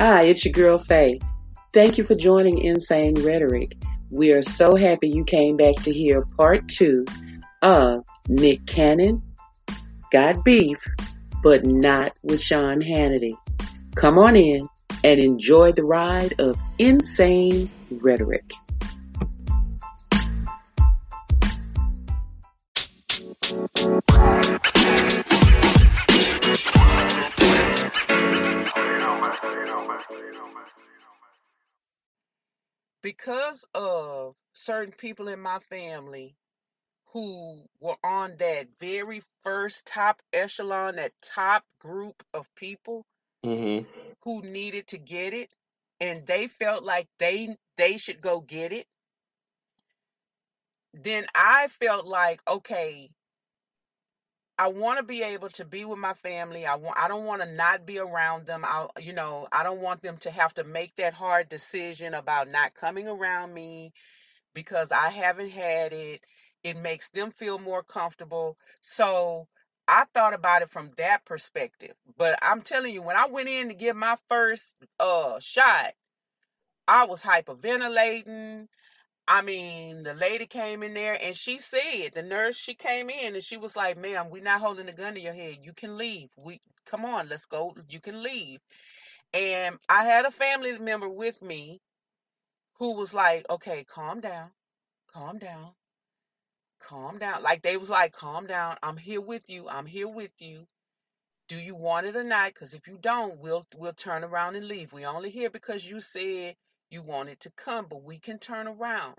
Hi, it's your girl Faye. Thank you for joining Insane Rhetoric. We are so happy you came back to hear part 2 of Nick Cannon got beef, but not with Sean Hannity. Come on in and enjoy the ride of Insane Rhetoric. Because of certain people in my family who were on that very first top echelon, that top group of people who needed to get it, and they felt like they should go get it, then I felt like, okay, I want to be able to be with my family. I don't want to not be around them. I don't want them to have to make that hard decision about not coming around me because I haven't had it. It makes them feel more comfortable. So I thought about it from that perspective. But I'm telling you, when I went in to get my first shot, I was hyperventilating. I mean, the lady came in there and she said, the nurse, she came in and she was like, ma'am, we're not holding the gun to your head. You can leave. Come on, let's go. You can leave. And I had a family member with me who was like, okay, calm down. Like they was like, calm down. I'm here with you. Do you want it or not? Because if you don't, we'll turn around and leave. We only here because you said you wanted to come, but we can turn around.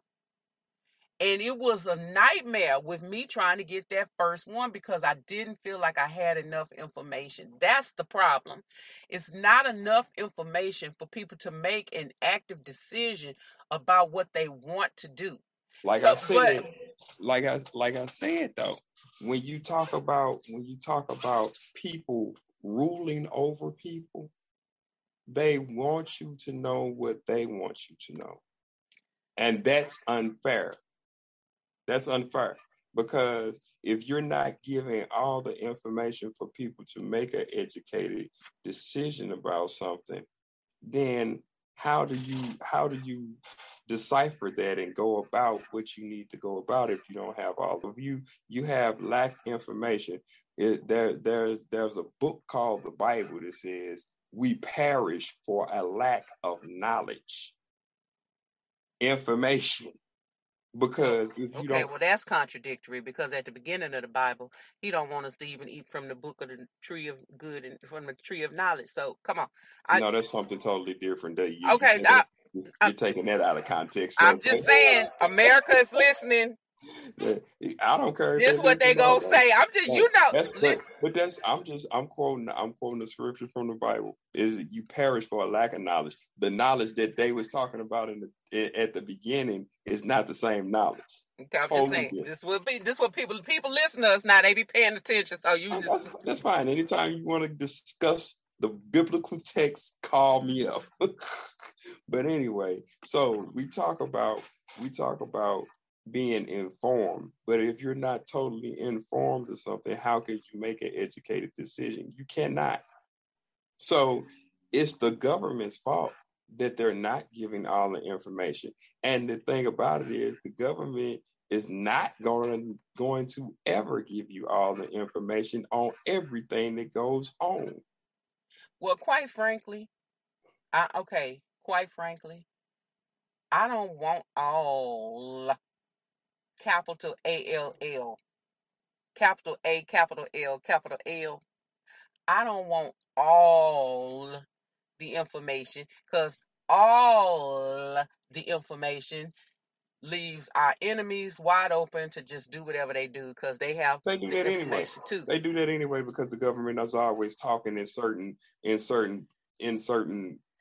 And it was a nightmare with me trying to get that first one because I didn't feel like I had enough information. That's the problem. It's not enough information for people to make an active decision about what they want to do. Like I said though, when you talk about people ruling over people, they want you to know what they want you to know. And that's unfair. Because if you're not giving all the information for people to make an educated decision about something, then how do you decipher that and go about what you need to go about if you don't have all of you have lack information. There's a book called the Bible that says, we perish for a lack of knowledge, information, because that's contradictory. Because at the beginning of the Bible, he don't want us to even eat from the book of the tree of good and from the tree of knowledge. So come on, no, that's something totally different. You're taking that out of context. So. I'm just saying, America is listening. I don't care. This is what they gonna say. I'm quoting the scripture from the Bible. Is you perish for a lack of knowledge. The knowledge that they was talking about at the beginning is not the same knowledge. Okay, I'm just saying, this will people listen to us now. They be paying attention. So that's fine. Anytime you want to discuss the biblical text, call me up. But anyway, so we talk about being informed, but if you're not totally informed of something, how can you make an educated decision? You cannot. So it's the government's fault that they're not giving all the information. And the thing about it is the government is not going to ever give you all the information on everything that goes on. Well, quite frankly, I don't want all capital A-L-L, capital A, capital L, capital L. I don't want all the information because all the information leaves our enemies wide open to just do whatever they do because they have too. They do that anyway because the government is always talking in certain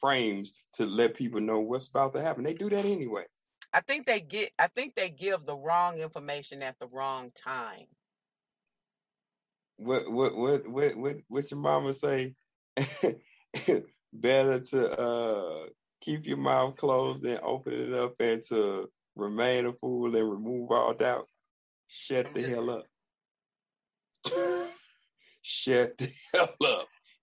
frames to let people know what's about to happen. They do that anyway. I think they give the wrong information at the wrong time. What your mama say? Better to keep your mouth closed than open it up, and to remain a fool and remove all doubt. Shut the hell up.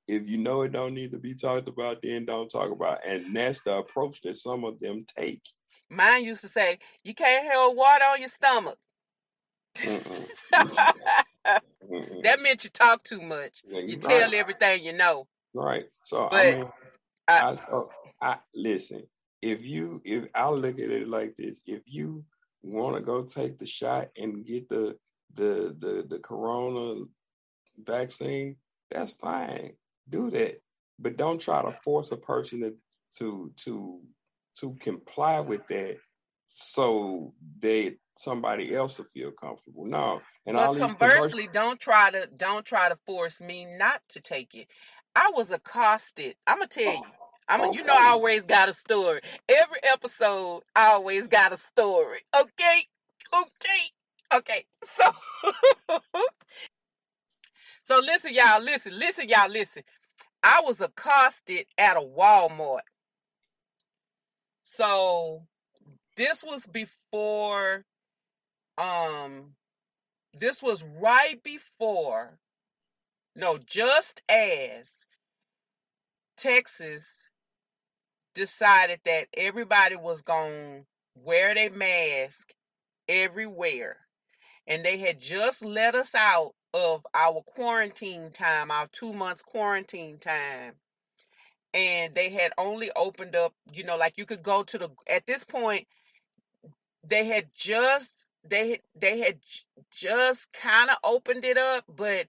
If you know it don't need to be talked about, then don't talk about it. And that's the approach that some of them take. Mine used to say, you can't hold water on your stomach. That meant you talk too much. Yeah, you tell everything you know. Right. So but I mean, I listen. If I look at it like this, if you want to go take the shot and get the corona vaccine, that's fine. Do that, but don't try to force a person to comply with that so that somebody else will feel comfortable. No, and well, all these conversely, don't try to force me not to take it. I was accosted. I'm gonna tell you. You know, I always got a story. Every episode, I always got a story. Okay. So listen, y'all. I was accosted at a Walmart. So this was before, this was right before, no, just as Texas decided that everybody was going to wear their mask everywhere. And they had just let us out of our quarantine time, our 2 months quarantine time. And they had only opened up, you know, like you could go to the, at this point, they had just kind of opened it up, but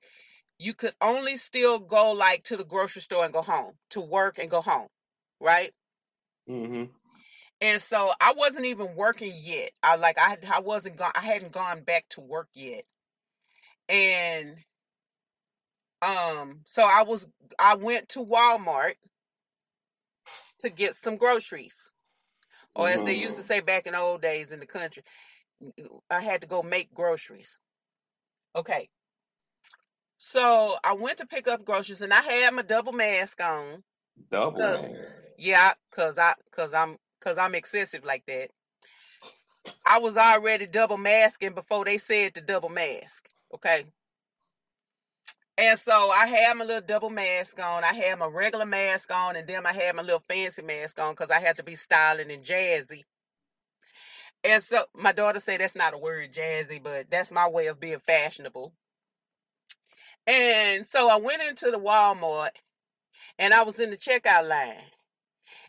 you could only still go like to the grocery store and go home, to work and go home. Right. Mm-hmm. And so I wasn't even working yet. I hadn't gone back to work yet. And so I went to Walmart to get some groceries, or as they used to say back in the old days in the country, I had to go make groceries. Okay. So I went to pick up groceries, and I had my double mask on. Double mask. Yeah, cause I'm excessive like that. I was already double masking before they said to double mask. Okay. And so I had my little double mask on. I had my regular mask on, and then I had my little fancy mask on because I had to be styling and jazzy. And so my daughter said that's not a word, jazzy, but that's my way of being fashionable. And so I went into the Walmart, and I was in the checkout line.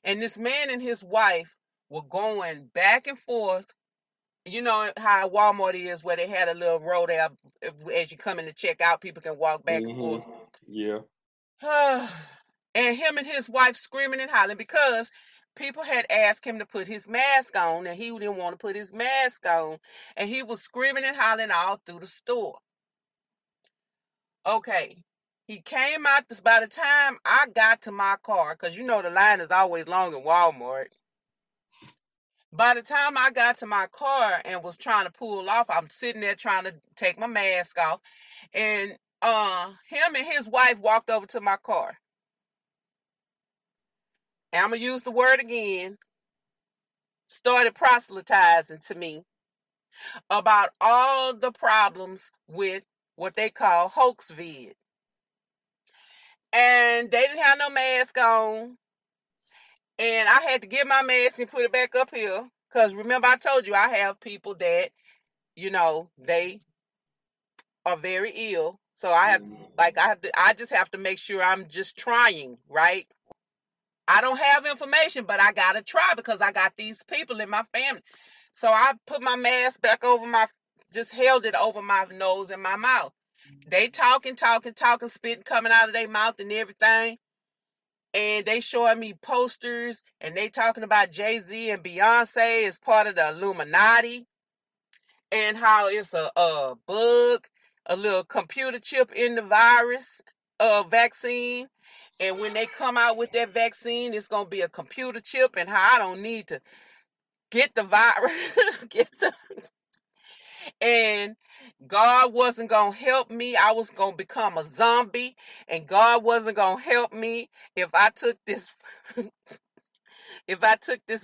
And this man and his wife were going back and forth. You know how Walmart is, where they had a little road there. As you come in to check out, people can walk back and forth. Yeah. And him and his wife screaming and hollering because people had asked him to put his mask on, and he didn't want to put his mask on. And he was screaming and hollering all through the store. Okay. He came out this, by the time I got to my car, because you know the line is always long in Walmart. By the time I got to my car and was trying to pull off, I'm sitting there trying to take my mask off. And him and his wife walked over to my car. And I'm going to use the word again. Started proselytizing to me about all the problems with what they call hoaxvid. And they didn't have no mask on. And I had to get my mask and put it back up here. Because remember, I told you I have people that, you know, they are very ill. So I just have to make sure I'm just trying, right? I don't have information, but I got to try because I got these people in my family. So I put my mask back over just held it over my nose and my mouth. They talking, spitting coming out of their mouth and everything. And they showing me posters, and they talking about Jay-Z and Beyoncé as part of the Illuminati, and how it's a bug, a little computer chip in the virus vaccine. And when they come out with that vaccine, it's going to be a computer chip, and how I don't need to get the virus. And God wasn't going to help me. I was going to become a zombie, and God wasn't going to help me if I took this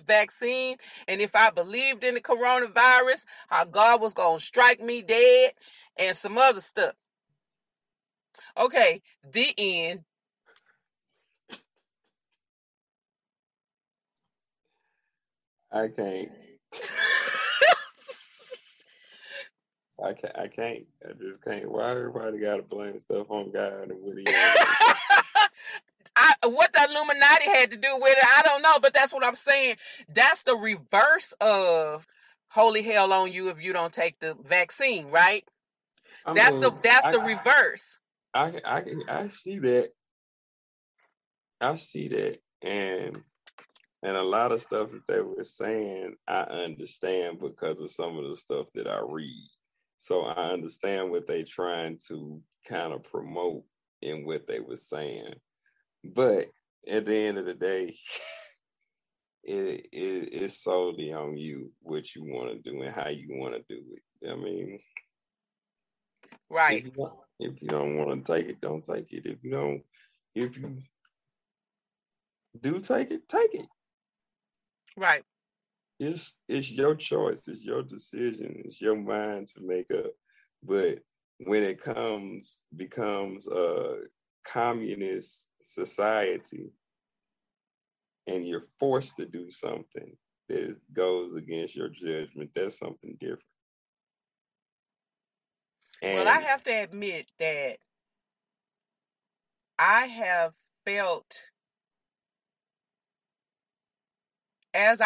vaccine, and if I believed in the coronavirus, how God was going to strike me dead and some other stuff. Okay, the end. I can't. I can't. I just can't. Why everybody gotta blame stuff on God and what he has? What the Illuminati had to do with it, I don't know, but that's what I'm saying. That's the reverse of holy hell on you if you don't take the vaccine, right? I mean, that's the reverse. I see that. I see that, and a lot of stuff that they were saying, I understand because of some of the stuff that I read. So I understand what they trying to kind of promote in what they were saying. But at the end of the day, it's solely on you what you want to do and how you want to do it. I mean, right? If you don't want to take it, don't take it. If you don't, if you do take it, take it. Right. It's your choice. It's your decision. It's your mind to make up. But when it becomes communist society and you're forced to do something that goes against your judgment, that's something different. And well, I have to admit that I have felt I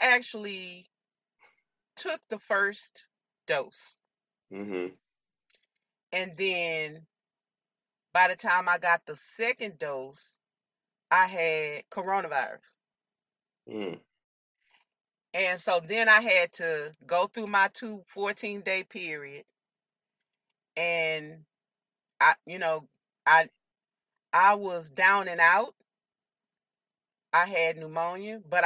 actually took the first dose. Mm-hmm. And then by the time I got the second dose, I had coronavirus. Mm. And so then I had to go through my 14-day period. And I was down and out. I had pneumonia, but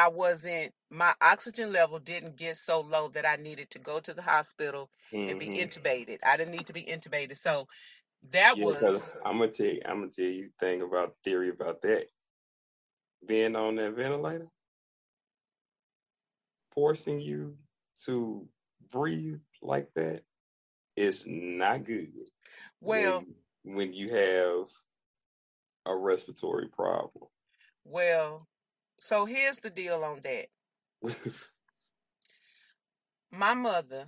my oxygen level didn't get so low that I needed to go to the hospital and be intubated. I didn't need to be intubated. So that was... I'm going to tell you a thing about theory about that. Being on that ventilator, forcing you to breathe like that is not good. Well... When you have a respiratory problem. Well... So here's the deal on that. My mother,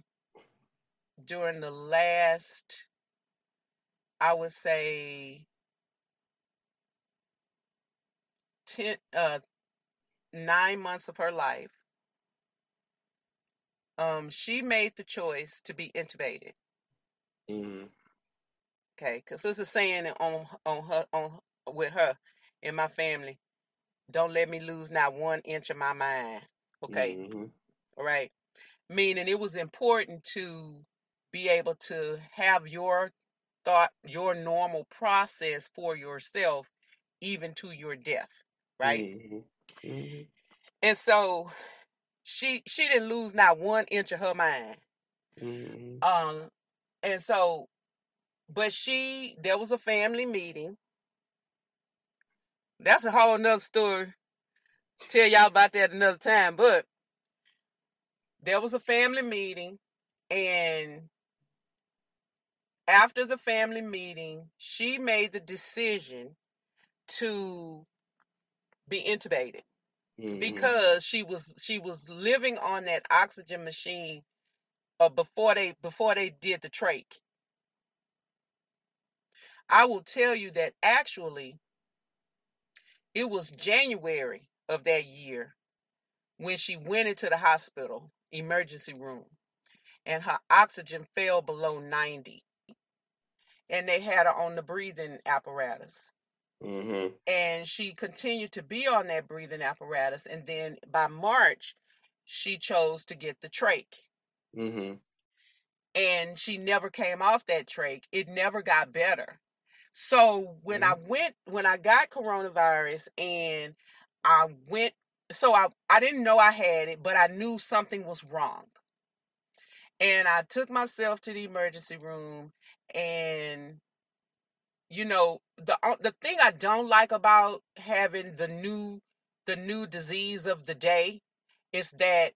during the last, I would say, 9 months of her life, she made the choice to be intubated. Mm-hmm. Okay, because there's a saying with her in my family. Don't let me lose not one inch of my mind. Okay. Mm-hmm. All right. Meaning it was important to be able to have your thought, your normal process for yourself, even to your death. Right. Mm-hmm. Mm-hmm. And so she didn't lose not one inch of her mind. Mm-hmm. And so, but there was a family meeting. That's a whole nother story. Tell y'all about that another time. But there was a family meeting, and after the family meeting, she made the decision to be intubated because she was living on that oxygen machine before they did the trach. I will tell you that actually. It was January of that year when she went into the hospital emergency room and her oxygen fell below 90 and they had her on the breathing apparatus. Mm-hmm. And she continued to be on that breathing apparatus. And then by March, she chose to get the trach. Mm-hmm. And she never came off that trach. It never got better. So when I got coronavirus and I went, so I didn't know I had it, but I knew something was wrong. And I took myself to the emergency room and, you know, the thing I don't like about having the new disease of the day is that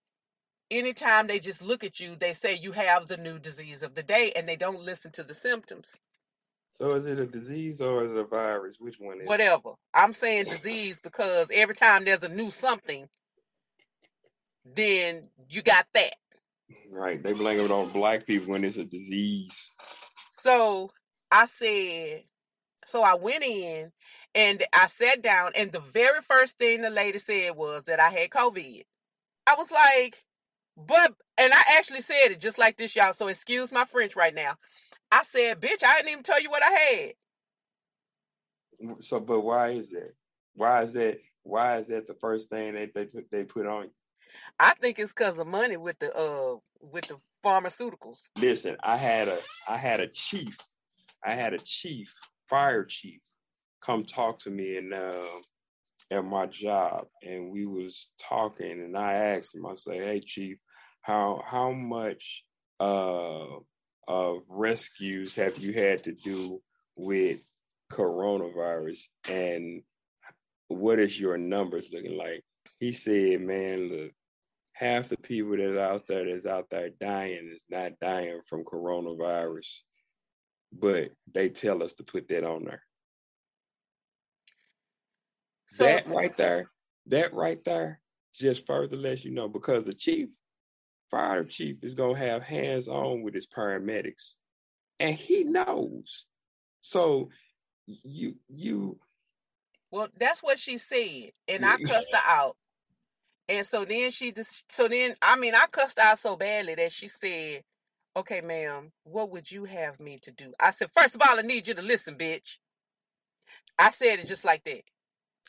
anytime they just look at you, they say you have the new disease of the day and they don't listen to the symptoms. So is it a disease or is it a virus? Which one is Whatever. It? Whatever. I'm saying disease because every time there's a new something, then you got that. Right. They blame it on black people when it's a disease. So I said, so I went in and I sat down, and the very first thing the lady said was that I had COVID. I was like, but, and I actually said it just like this, y'all. So excuse my French right now. I said, bitch, I didn't even tell you what I had. So, but why is that? Why is that the first thing that they put on you? I think it's because of money with the pharmaceuticals. Listen, I had a fire chief, come talk to me and at my job, and we was talking, and I asked him, I said, hey, chief, how much of rescues have you had to do with coronavirus, and what is your numbers looking like? He said, man, look, half the people that's out there dying is not dying from coronavirus, but they tell us to put that on there. So, that right there just further lets you know, because the fire chief is going to have hands on with his paramedics, and he knows. So you. Well, that's what she said. And I cussed her out. And so then I cussed her out so badly that she said, okay, ma'am, what would you have me to do? I said, first of all, I need you to listen, bitch. I said it just like that.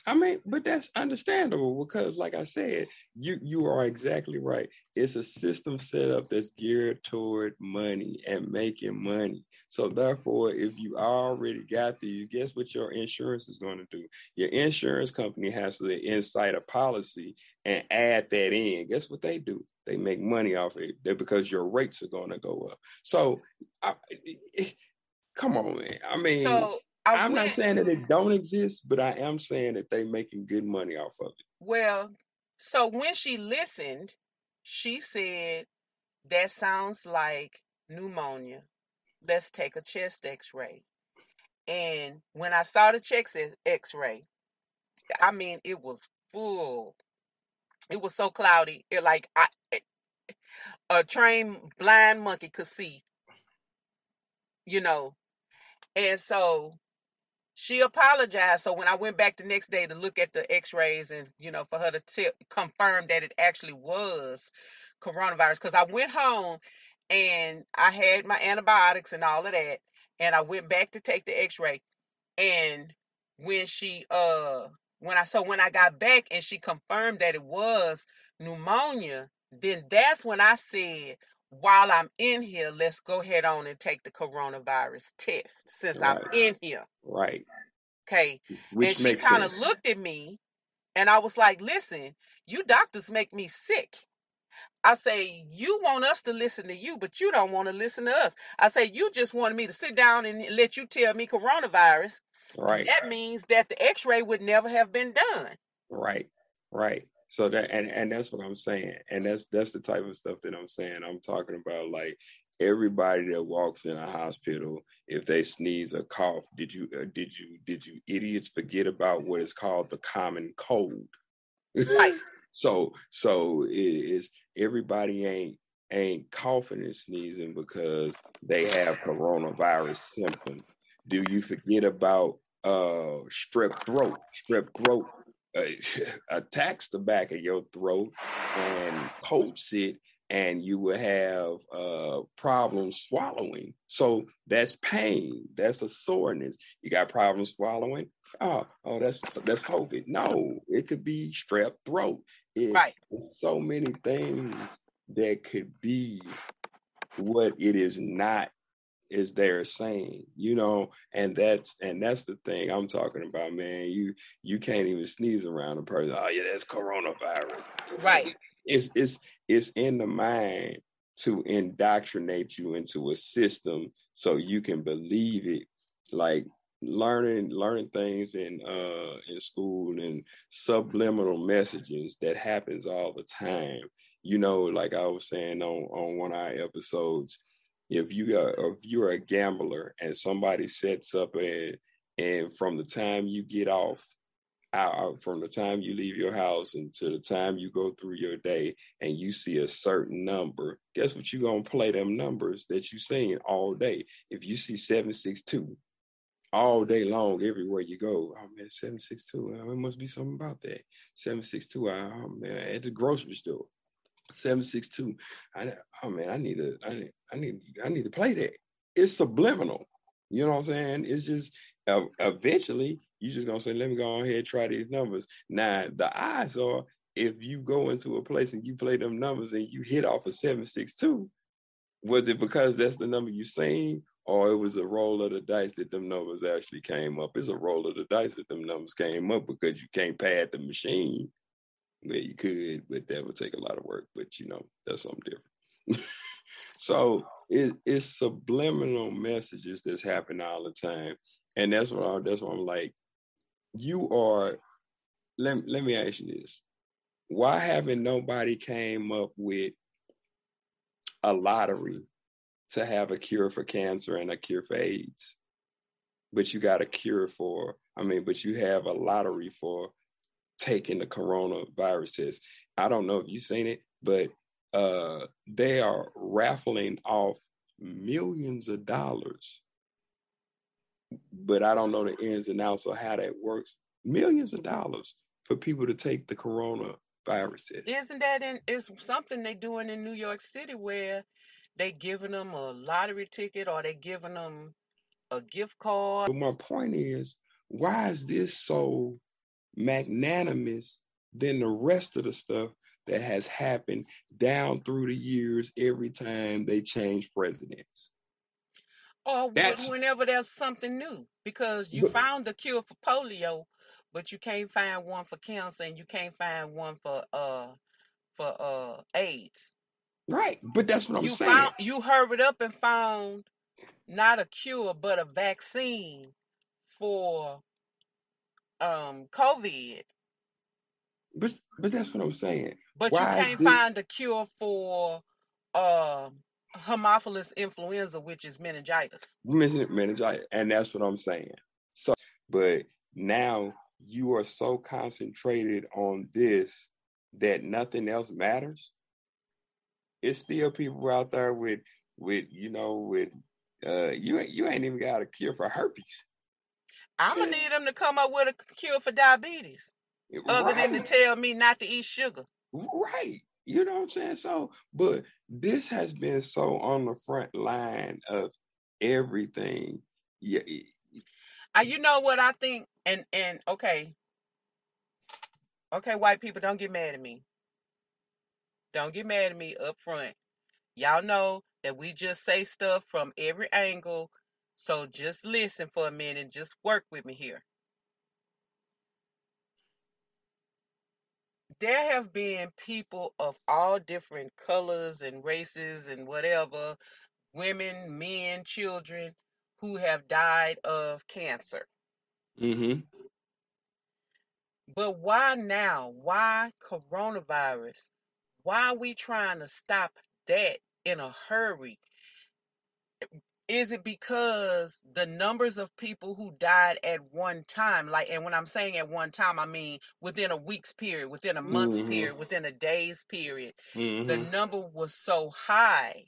I mean, but that's understandable because, like I said, you are exactly right. It's a system set up that's geared toward money and making money. So therefore, if you already got these, guess what your insurance is going to do? Your insurance company has to incite a policy and add that in. Guess what they do? They make money off it because your rates are going to go up. So, come on, man. I mean... So- I'm not saying that it don't exist, but I am saying that they making good money off of it. Well, so when she listened, she said, that sounds like pneumonia. Let's take a chest x-ray. And when I saw the chest x-ray, I mean, it was full. It was so cloudy. It like a trained blind monkey could see, you know. And so... she apologized. So when I went back the next day to look at the x-rays and, you know, for her to confirm that it actually was coronavirus, because I went home and I had my antibiotics and all of that. And I went back to take the x-ray. And when she, when I got back and she confirmed that it was pneumonia, then that's when I said, while I'm in here, let's go ahead on and take the coronavirus test since right. I'm in here. Right. Okay. Which and she kind of looked at me and I was like, listen, you doctors make me sick. I say, you want us to listen to you, but you don't want to listen to us. I say, you just wanted me to sit down and let you tell me coronavirus. Right. That means that the x-ray would never have been done. Right. Right. So that and that's what I'm saying. And that's the type of stuff that I'm saying. I'm talking about like everybody that walks in a hospital, if they sneeze or cough, did you idiots forget about what is called the common cold? Right. So it is, everybody ain't coughing and sneezing because they have coronavirus symptoms. Do you forget about strep throat? Strep throat attacks the back of your throat and coats it, and you will have problems swallowing. So that's pain. That's a soreness. You got problems swallowing. Oh, that's COVID. No, it could be strep throat. Right. There's so many things that could be what it is not. Is they're saying, you know, and that's the thing I'm talking about, man. You can't even sneeze around a person. Oh yeah, that's coronavirus. Right. It's in the mind to indoctrinate you into a system so you can believe it. Like learning things in school and subliminal messages that happens all the time. You know, like I was saying on one of our episodes, if you're a gambler and somebody sets up and from the time you get off, from the time you leave your house and to the time you go through your day and you see a certain number, guess what? You're going to play them numbers that you've seen all day. If you see 762 all day long, everywhere you go, oh man, 762, there must be something about that. 762, oh man, at the grocery store. 762, I need to play that. It's subliminal. You know what I'm saying? It's just eventually you just gonna say, let me go on ahead and try these numbers. Now the odds are, if you go into a place and you play them numbers and you hit off a 762, was it because that's the number you seen, or it was a roll of the dice that them numbers actually came up? It's a roll of the dice that them numbers came up because you can't pad the machine. Well, you could, but that would take a lot of work. But you know, that's something different. So it's subliminal messages that's happening all the time, and that's what I'm like. You are. Let me ask you this: why haven't nobody came up with a lottery to have a cure for cancer and a cure for AIDS? But you got a cure for. But you have a lottery for taking the coronavirus test. I don't know if you've seen it, but they are raffling off millions of dollars. But I don't know the ins and outs of how that works. Millions of dollars for people to take the coronavirus test. Isn't that it's something they're doing in New York City where they giving them a lottery ticket or they giving them a gift card? But my point is, why is this so magnanimous than the rest of the stuff that has happened down through the years every time they change presidents? Or whenever there's something new, because you found the cure for polio, but you can't find one for cancer and you can't find one for AIDS. Right, but that's what I'm saying. You hurried up and found not a cure, but a vaccine for COVID. But that's what I'm saying. But you can't find a cure for Haemophilus influenza, which is meningitis. Meningitis, and that's what I'm saying. So, but now you are so concentrated on this that nothing else matters. It's still people out there with you ain't even got a cure for herpes. I'm going to need them to come up with a cure for diabetes. Other than to tell me not to eat sugar. Right. You know what I'm saying? So, but this has been so on the front line of everything. Yeah. You know what I think? And okay. Okay, white people, don't get mad at me. Don't get mad at me up front. Y'all know that we just say stuff from every angle. So just listen for a minute and just work with me here. There have been people of all different colors and races and whatever, women, men, children, who have died of cancer. Mm-hmm. But why now? Why coronavirus? Why are we trying to stop that in a hurry? Is it because the numbers of people who died at one time, like, and when I'm saying at one time, I mean within a week's period, within a month's mm-hmm. period, within a day's period, mm-hmm. the number was so high,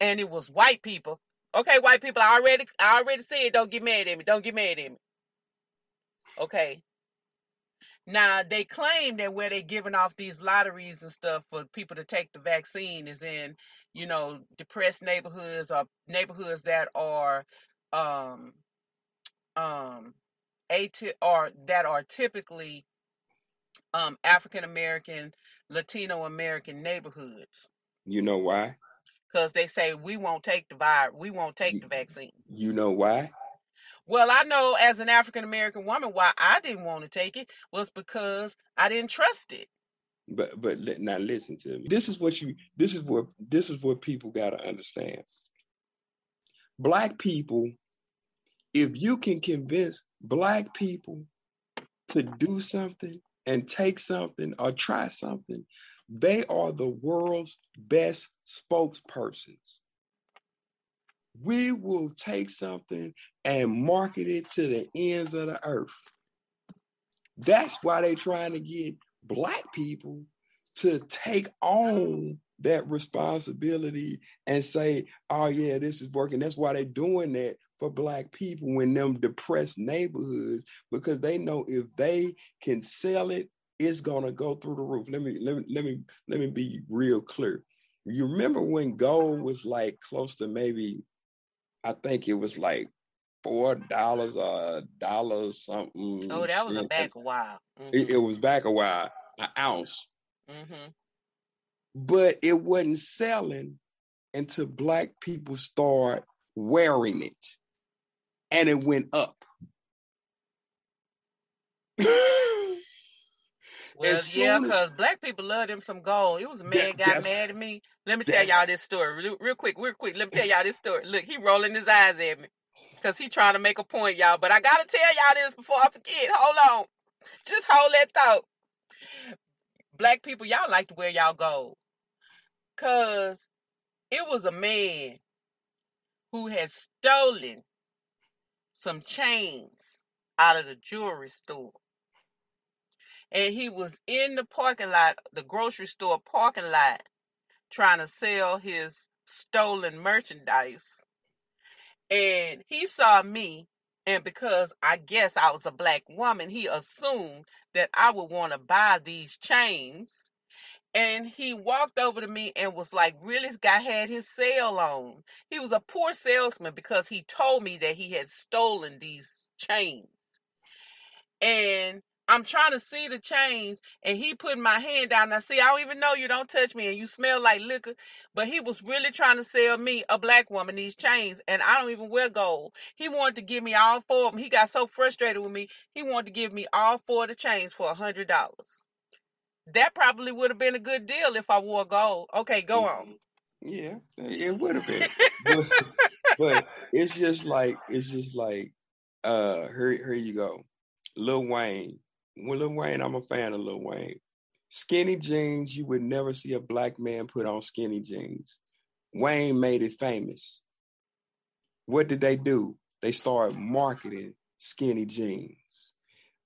and it was white people. Okay, white people, I already said, don't get mad at me. Don't get mad at me. Okay. Now, they claim that where they're giving off these lotteries and stuff for people to take the vaccine is in, you know, depressed neighborhoods or neighborhoods that are typically African American, Latino American neighborhoods. You know why? Because they say we won't take the vaccine. You know why? Well, I know as an African American woman why I didn't want to take it was because I didn't trust it. But now listen to me. This is what people gotta understand. Black people, if you can convince black people to do something and take something or try something, they are the world's best spokespersons. we will take something and market it to the ends of the earth. That's why they're trying to get Black people to take on that responsibility and say, oh yeah, this is working. That's why they're doing that for Black people in them depressed neighborhoods, because they know if they can sell it, it's gonna go through the roof. Let me be real clear. You remember when gold was like close to maybe, I think it was like $4 or $1 something. Oh, that was back a while. Mm-hmm. It was back a while, an ounce. Mm-hmm. But it wasn't selling until Black people started wearing it, and it went up. Well, yeah, because Black people love them some gold. It was a man got mad at me. Let me tell y'all this story real quick. Let me tell y'all this story. Look, he rolling his eyes at me because he trying to make a point, y'all. But I got to tell y'all this before I forget. Hold on. Just hold that thought. Black people, y'all like to wear y'all gold. Because it was a man who had stolen some chains out of the jewelry store. And he was in the parking lot, the grocery store parking lot, trying to sell his stolen merchandise. And he saw me, and because I guess I was a Black woman, he assumed that I would want to buy these chains. And he walked over to me and was like, really had his sale on. He was a poor salesman because he told me that he had stolen these chains. And I'm trying to see the chains, and he put my hand down. Now, see, I don't even know you. Don't touch me, and you smell like liquor. But he was really trying to sell me, a Black woman, these chains, and I don't even wear gold. He wanted to give me all four of them. He got so frustrated with me, he wanted to give me all four of the chains for $100. That probably would have been a good deal if I wore gold. Okay, go on. Yeah, it would have been. but it's just like, here you go. Lil Wayne, I'm a fan of Lil Wayne. Skinny jeans, you would never see a Black man put on skinny jeans. Wayne made it famous. What did they do? They started marketing skinny jeans.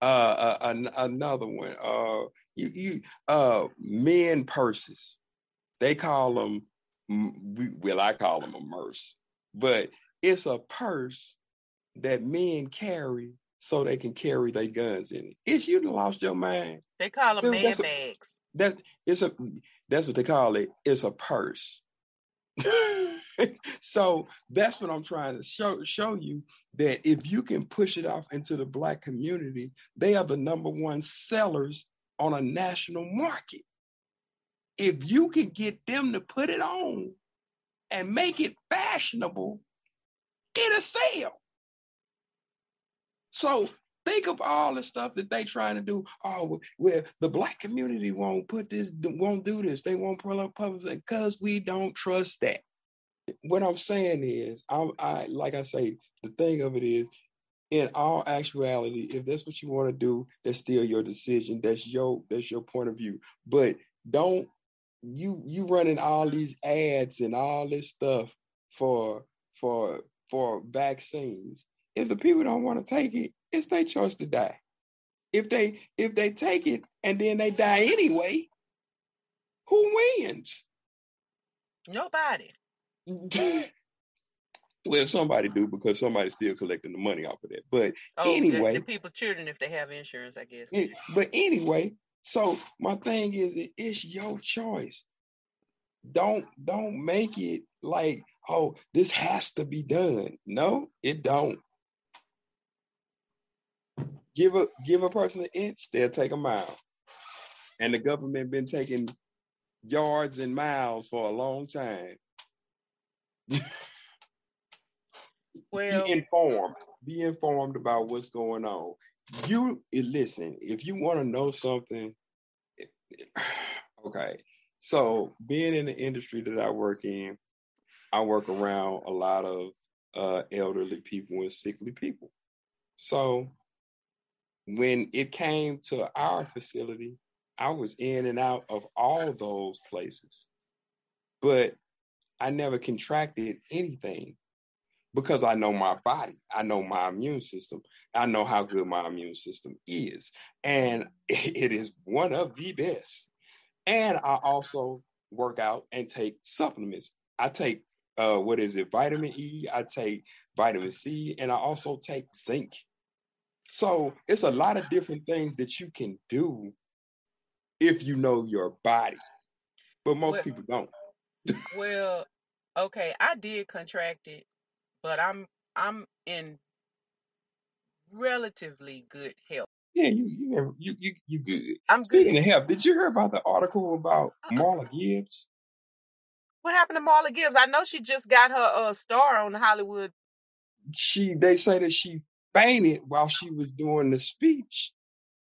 Another one, men purses. They call them, well, I call them a merce, but it's a purse that men carry so they can carry their guns in it. If you lost your mind, they call them man bags. That's what they call it. It's a purse. So that's what I'm trying to show you, that if you can push it off into the Black community, they are the number one sellers on a national market. If you can get them to put it on and make it fashionable, it'll sell. So think of all the stuff that they trying to do. Oh, well, the Black community won't do this. They won't pull up public because we don't trust that. What I'm saying is, I like I say, the thing of it is, in all actuality, if that's what you want to do, that's still your decision. That's your point of view. But don't you running all these ads and all this stuff for vaccines. If the people don't want to take it, it's their choice to die. If they take it and then they die anyway, who wins? Nobody. Well, somebody do, because somebody's still collecting the money off of that. But anyway, the people cheering if they have insurance, I guess. But anyway, so my thing is, it's your choice. Don't make it like, oh, this has to be done. No, it don't. Give a person an inch, they'll take a mile. And the government been taking yards and miles for a long time. Well, be informed about what's going on. You listen, if you want to know something, okay. So being in the industry that I work in, I work around a lot of elderly people and sickly people. So when it came to our facility, I was in and out of all those places, but I never contracted anything. because I know my body. I know my immune system. I know how good my immune system is. And it is one of the best. And I also work out and take supplements. I take, vitamin E, I take vitamin C, and I also take zinc. So it's a lot of different things that you can do if you know your body. But most people don't. Well, okay, I did contract it, but I'm in relatively good health. Yeah, you good. I'm speaking of health, did you hear about the article about Marla Gibbs? What happened to Marla Gibbs? I know she just got her star on Hollywood. They say that she fainted while she was doing the speech.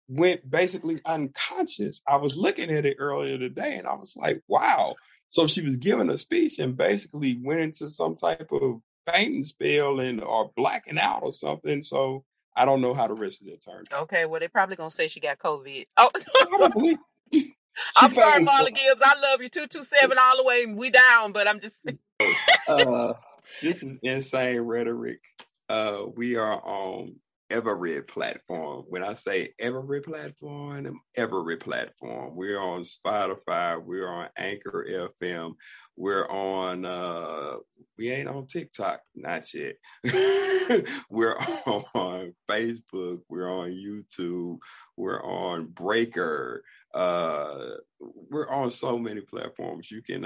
Went basically unconscious. I was looking at it earlier today, and I was like, wow. So she was giving a speech and basically went into some type of fainting spell or blacking out or something. So I don't know how the rest of it turned out. Okay, well, they're probably going to say she got COVID. Oh, probably. I'm sorry, Marla Gibbs. I love you. 227 all the way. We down, but I'm just this is Insane Rhetoric. We are on every platform. When I say every platform, we're on Spotify, we're on Anchor FM, we're on we ain't on TikTok, not yet. We're on Facebook, we're on YouTube, we're on Breaker, we're on so many platforms. You can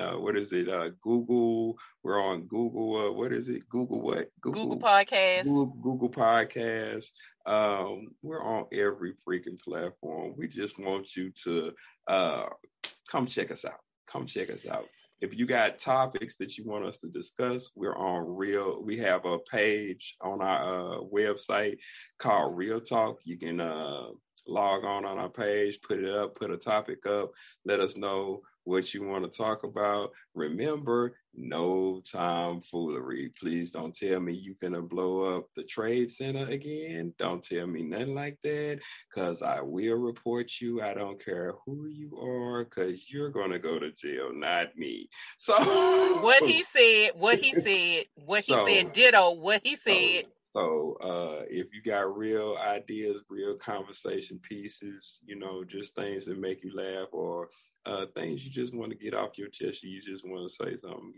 Google. We're on Google. Google Podcast. Google Podcast. We're on every freaking platform. We just want you to come check us out. If you got topics that you want us to discuss, we have a page on our website called Real Talk. You can log on our page, put it up, put a topic up, let us know what you want to talk about. Remember, no tomfoolery. Please don't tell me you finna blow up the Trade Center again. Don't tell me nothing like that, because I will report you. I don't care who you are, because you're going to go to jail, not me. So what he said, ditto. So if you got real ideas, real conversation pieces, just things that make you laugh, or things you just want to get off your chest, you just want to say something,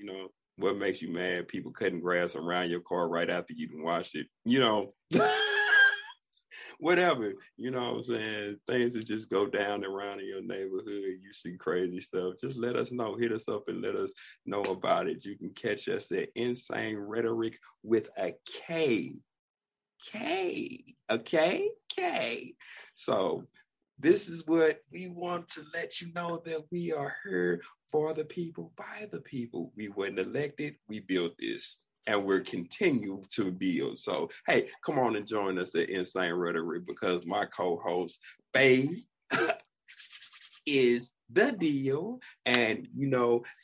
what makes you mad? People cutting grass around your car right after you can wash it, whatever, what I'm saying? Things that just go down around in your neighborhood, you see crazy stuff. Just let us know. Hit us up and let us know about it. You can catch us at Insane Rhetoric with a K. Okay? K. So this is what we want to let you know, that we are here for the people, by the people. We weren't elected. We built this. And we're continue to build. So, hey, come on and join us at Insane Rhetoric, because my co-host, Faye, is the deal. And,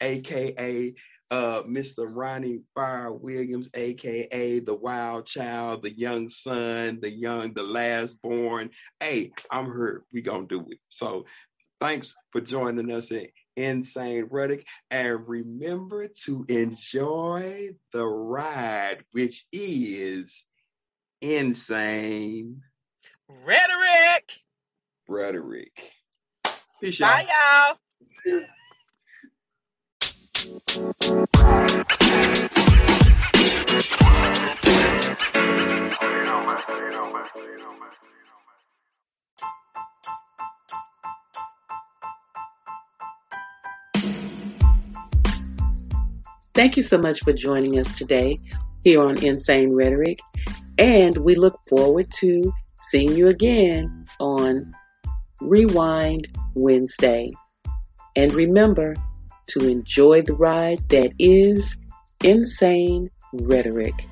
a.k.a. Mr. Ronnie Fire Williams, a.k.a. the wild child, the young son, the last born. Hey, I'm hurt. We going to do it. So, thanks for joining us at Insane Rhetoric, and remember to enjoy the ride, which is Insane Rhetoric. Peace out. Bye, y'all. Thank you so much for joining us today here on Insane Rhetoric, and we look forward to seeing you again on Rewind Wednesday. And remember to enjoy the ride that is Insane Rhetoric.